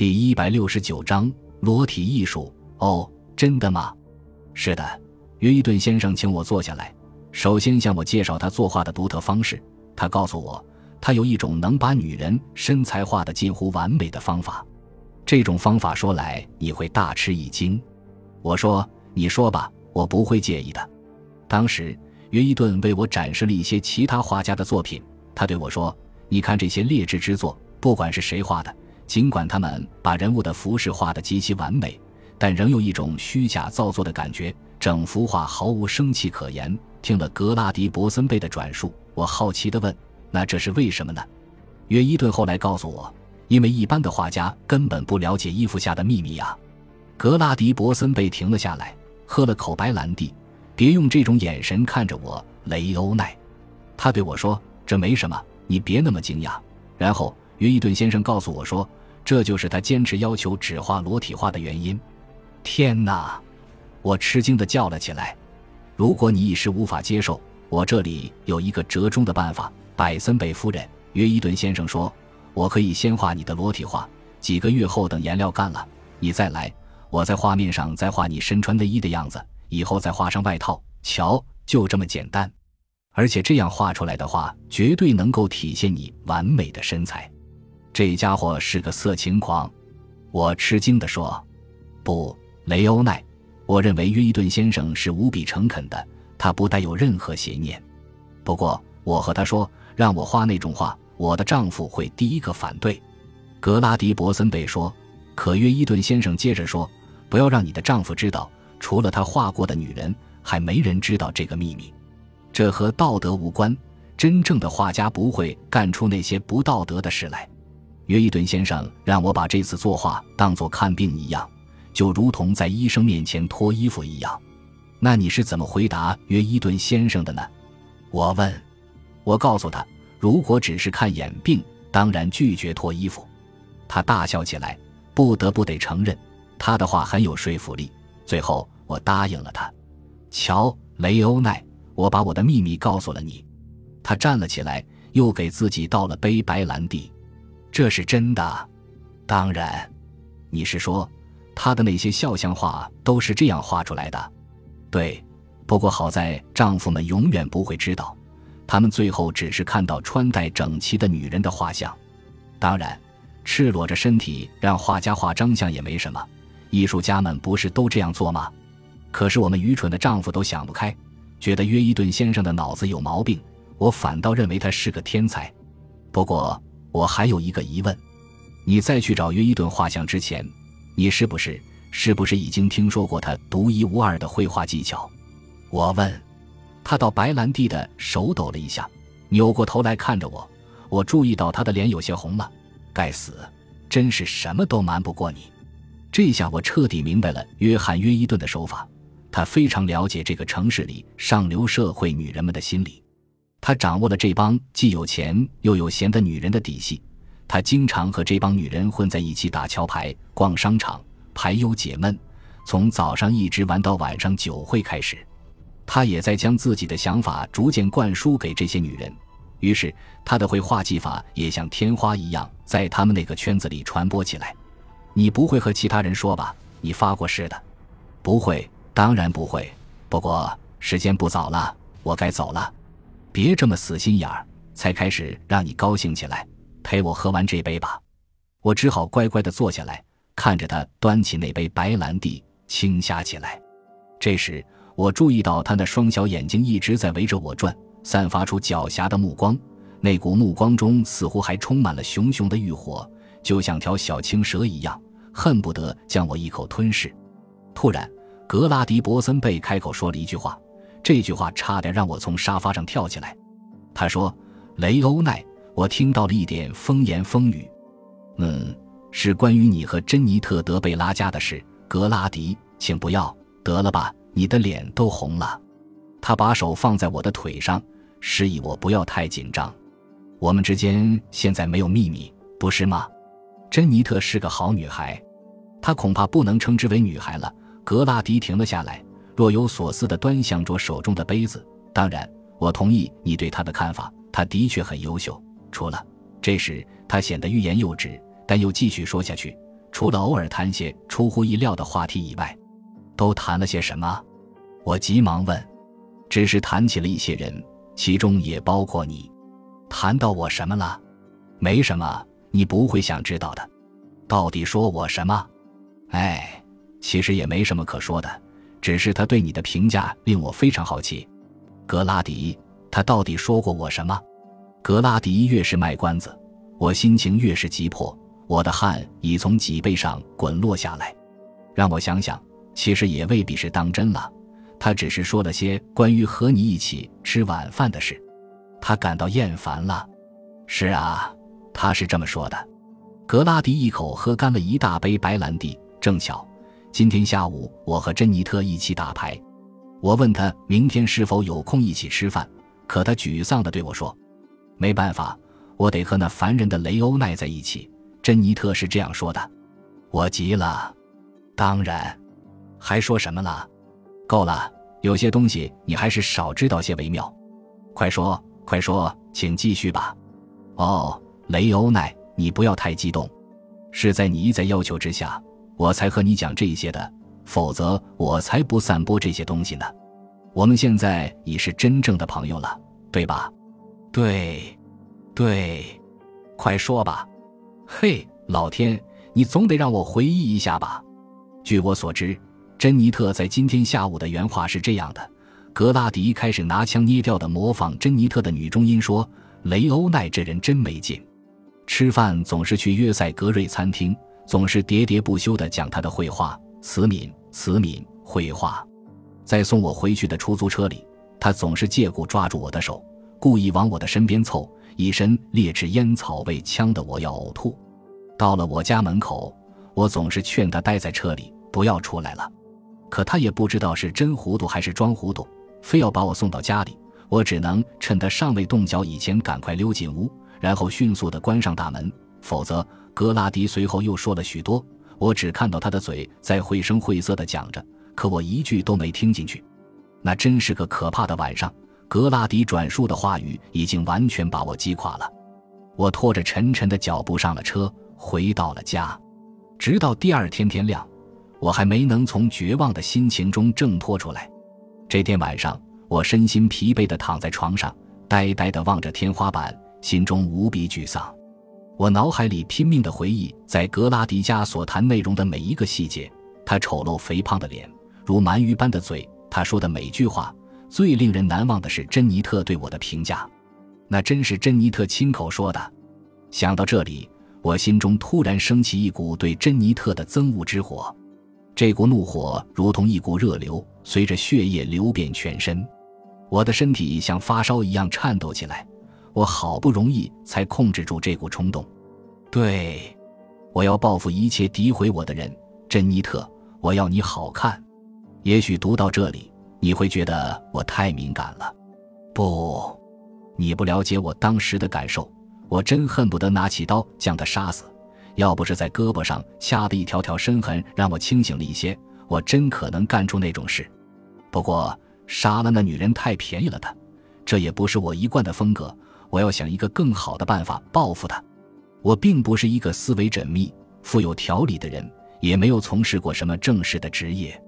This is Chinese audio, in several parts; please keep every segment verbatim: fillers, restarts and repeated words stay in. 第一百六十九章裸体艺术。哦，真的吗？是的，约伊顿先生请我坐下来，首先向我介绍他作画的独特方式。他告诉我，他有一种能把女人身材画得近乎完美的方法。这种方法说来你会大吃一惊。我说，你说吧，我不会介意的。当时约伊顿为我展示了一些其他画家的作品，他对我说，你看这些劣质之作，不管是谁画的，尽管他们把人物的服饰画得极其完美，但仍有一种虚假造作的感觉，整幅画毫无生气可言。听了格拉迪伯森贝的转述，我好奇地问，那这是为什么呢？约伊顿后来告诉我，因为一般的画家根本不了解衣服下的秘密啊。格拉迪伯森贝停了下来，喝了口白兰地，别用这种眼神看着我，雷欧奈。他对我说，这没什么，你别那么惊讶。然后约伊顿先生告诉我说，这就是他坚持要求只画裸体画的原因。天哪，我吃惊地叫了起来。如果你一时无法接受，我这里有一个折中的办法，百森贝夫人。约伊顿先生说，我可以先画你的裸体画，几个月后等颜料干了，你再来，我在画面上再画你身穿内衣的样子，以后再画上外套。瞧，就这么简单。而且这样画出来的画，绝对能够体现你完美的身材。这家伙是个色情狂，我吃惊地说。不，雷欧奈，我认为约伊顿先生是无比诚恳的，他不带有任何邪念。不过我和他说，让我画那种画，我的丈夫会第一个反对。格拉迪伯森贝说。可约伊顿先生接着说，不要让你的丈夫知道，除了他画过的女人，还没人知道这个秘密。这和道德无关，真正的画家不会干出那些不道德的事来。约伊顿先生让我把这次作画当作看病一样，就如同在医生面前脱衣服一样。那你是怎么回答约伊顿先生的呢？我问。我告诉他，如果只是看眼病，当然拒绝脱衣服。他大笑起来，不得不得承认，他的话很有说服力。最后我答应了他。瞧，雷欧奈，我把我的秘密告诉了你。他站了起来，又给自己倒了杯白兰地。这是真的。当然。你是说他的那些肖像画都是这样画出来的？对，不过好在丈夫们永远不会知道，他们最后只是看到穿戴整齐的女人的画像。当然，赤裸着身体让画家画张像也没什么，艺术家们不是都这样做吗？可是我们愚蠢的丈夫都想不开，觉得约伊顿先生的脑子有毛病，我反倒认为他是个天才。不过我还有一个疑问，你再去找约伊顿画像之前，你是不是是不是已经听说过他独一无二的绘画技巧？我问。他到白兰地的手抖了一下，扭过头来看着我，我注意到他的脸有些红了。该死，真是什么都瞒不过你。这下我彻底明白了约翰约伊顿的手法，他非常了解这个城市里上流社会女人们的心理。他掌握了这帮既有钱又有闲的女人的底细，他经常和这帮女人混在一起打桥牌、逛商场、排忧解闷，从早上一直玩到晚上酒会开始。他也在将自己的想法逐渐灌输给这些女人，于是他的绘画技法也像天花一样在他们那个圈子里传播起来。你不会和其他人说吧？你发过誓的。不会，当然不会。不过时间不早了，我该走了。别这么死心眼儿，才开始让你高兴起来，陪我喝完这杯吧。我只好乖乖地坐下来，看着他端起那杯白兰地轻呷起来。这时我注意到他那双小眼睛一直在围着我转，散发出狡黠的目光，那股目光中似乎还充满了熊熊的欲火，就像条小青蛇一样，恨不得将我一口吞噬。突然格拉迪伯森贝开口说了一句话，这句话差点让我从沙发上跳起来。他说，雷欧奈，我听到了一点风言风语。嗯，是关于你和珍妮特·德贝拉家的事。格拉迪，请不要。得了吧，你的脸都红了。他把手放在我的腿上，示意我不要太紧张。我们之间现在没有秘密，不是吗？珍妮特是个好女孩。她恐怕不能称之为女孩了。格拉迪停了下来，若有所思地端详着手中的杯子。当然，我同意你对他的看法，他的确很优秀。除了，这时他显得欲言又止，但又继续说下去。除了偶尔谈些出乎意料的话题以外，都谈了些什么？我急忙问。只是谈起了一些人，其中也包括你。谈到我什么了？没什么，你不会想知道的。到底说我什么？哎，其实也没什么可说的，只是他对你的评价令我非常好奇。格拉迪，他到底说过我什么？格拉迪越是卖关子，我心情越是急迫，我的汗已从脊背上滚落下来。让我想想，其实也未必是当真了，他只是说了些关于和你一起吃晚饭的事。他感到厌烦了。是啊，他是这么说的。格拉迪一口喝干了一大杯白兰地。正巧今天下午我和珍妮特一起打牌，我问他明天是否有空一起吃饭，可他沮丧地对我说，没办法，我得和那烦人的雷欧奈在一起。珍妮特是这样说的。我急了。当然。还说什么了？够了，有些东西你还是少知道些为妙。快说快说，请继续吧。哦，雷欧奈，你不要太激动，是在你一再要求之下，我才和你讲这些的，否则我才不散播这些东西呢。我们现在已是真正的朋友了，对吧？对，对，快说吧。嘿，老天，你总得让我回忆一下吧。据我所知，珍妮特在今天下午的原话是这样的。格拉迪开始拿腔捏调地模仿珍妮特的女中音说，雷欧奈这人真没劲。吃饭总是去约塞格瑞餐厅，总是喋喋不休地讲他的绘画，词敏词敏绘画。在送我回去的出租车里，他总是借故抓住我的手，故意往我的身边凑，一身劣质烟草味呛得我要呕吐。到了我家门口，我总是劝他待在车里，不要出来了。可他也不知道是真糊涂还是装糊涂，非要把我送到家里。我只能趁他尚未动脚以前赶快溜进屋，然后迅速地关上大门，否则格拉迪随后又说了许多，我只看到他的嘴在绘声绘色地讲着，可我一句都没听进去。那真是个可怕的晚上，格拉迪转述的话语已经完全把我击垮了。我拖着沉沉的脚步上了车，回到了家。直到第二天天亮，我还没能从绝望的心情中挣脱出来。这天晚上，我身心疲惫地躺在床上，呆呆地望着天花板，心中无比沮丧。我脑海里拼命地回忆在格拉迪家所谈内容的每一个细节，他丑陋肥胖的脸，如鳗鱼般的嘴，他说的每句话。最令人难忘的是珍妮特对我的评价，那真是珍妮特亲口说的。想到这里，我心中突然升起一股对珍妮特的憎恶之火，这股怒火如同一股热流，随着血液流遍全身。我的身体像发烧一样颤抖起来，我好不容易才控制住这股冲动。对，我要报复一切诋毁我的人。珍妮特，我要你好看。也许读到这里，你会觉得我太敏感了。不，你不了解我当时的感受，我真恨不得拿起刀将他杀死，要不是在胳膊上掐了一条条深痕让我清醒了一些，我真可能干出那种事。不过杀了那女人太便宜了她，这也不是我一贯的风格，我要想一个更好的办法报复他。我并不是一个思维缜密、富有条理的人，也没有从事过什么正式的职业。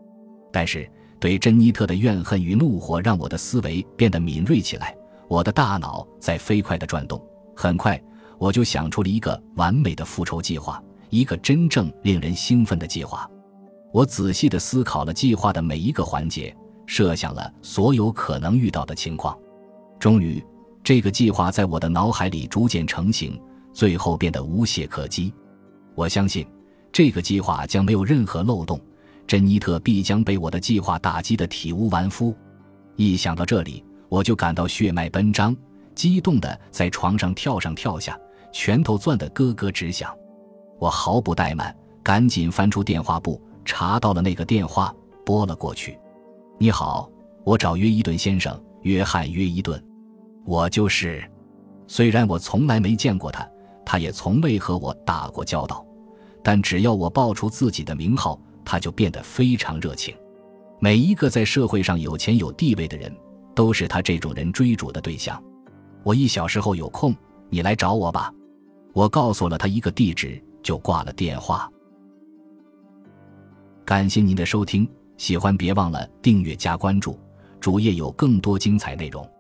但是，对珍妮特的怨恨与怒火让我的思维变得敏锐起来，我的大脑在飞快地转动。很快，我就想出了一个完美的复仇计划，一个真正令人兴奋的计划。我仔细地思考了计划的每一个环节，设想了所有可能遇到的情况。终于，这个计划在我的脑海里逐渐成型，最后变得无懈可击。我相信这个计划将没有任何漏洞，珍妮特必将被我的计划打击得体无完肤。一想到这里，我就感到血脉奔张，激动地在床上跳上跳下，拳头攥得咯咯直响。我毫不怠慢，赶紧翻出电话簿，查到了那个电话，拨了过去。你好，我找约伊顿先生，约翰·约伊顿。我就是，虽然我从来没见过他，他也从未和我打过交道，但只要我报出自己的名号，他就变得非常热情。每一个在社会上有钱有地位的人，都是他这种人追逐的对象。我一小时后有空，你来找我吧。我告诉了他一个地址，就挂了电话。感谢您的收听，喜欢别忘了订阅加关注，主页有更多精彩内容。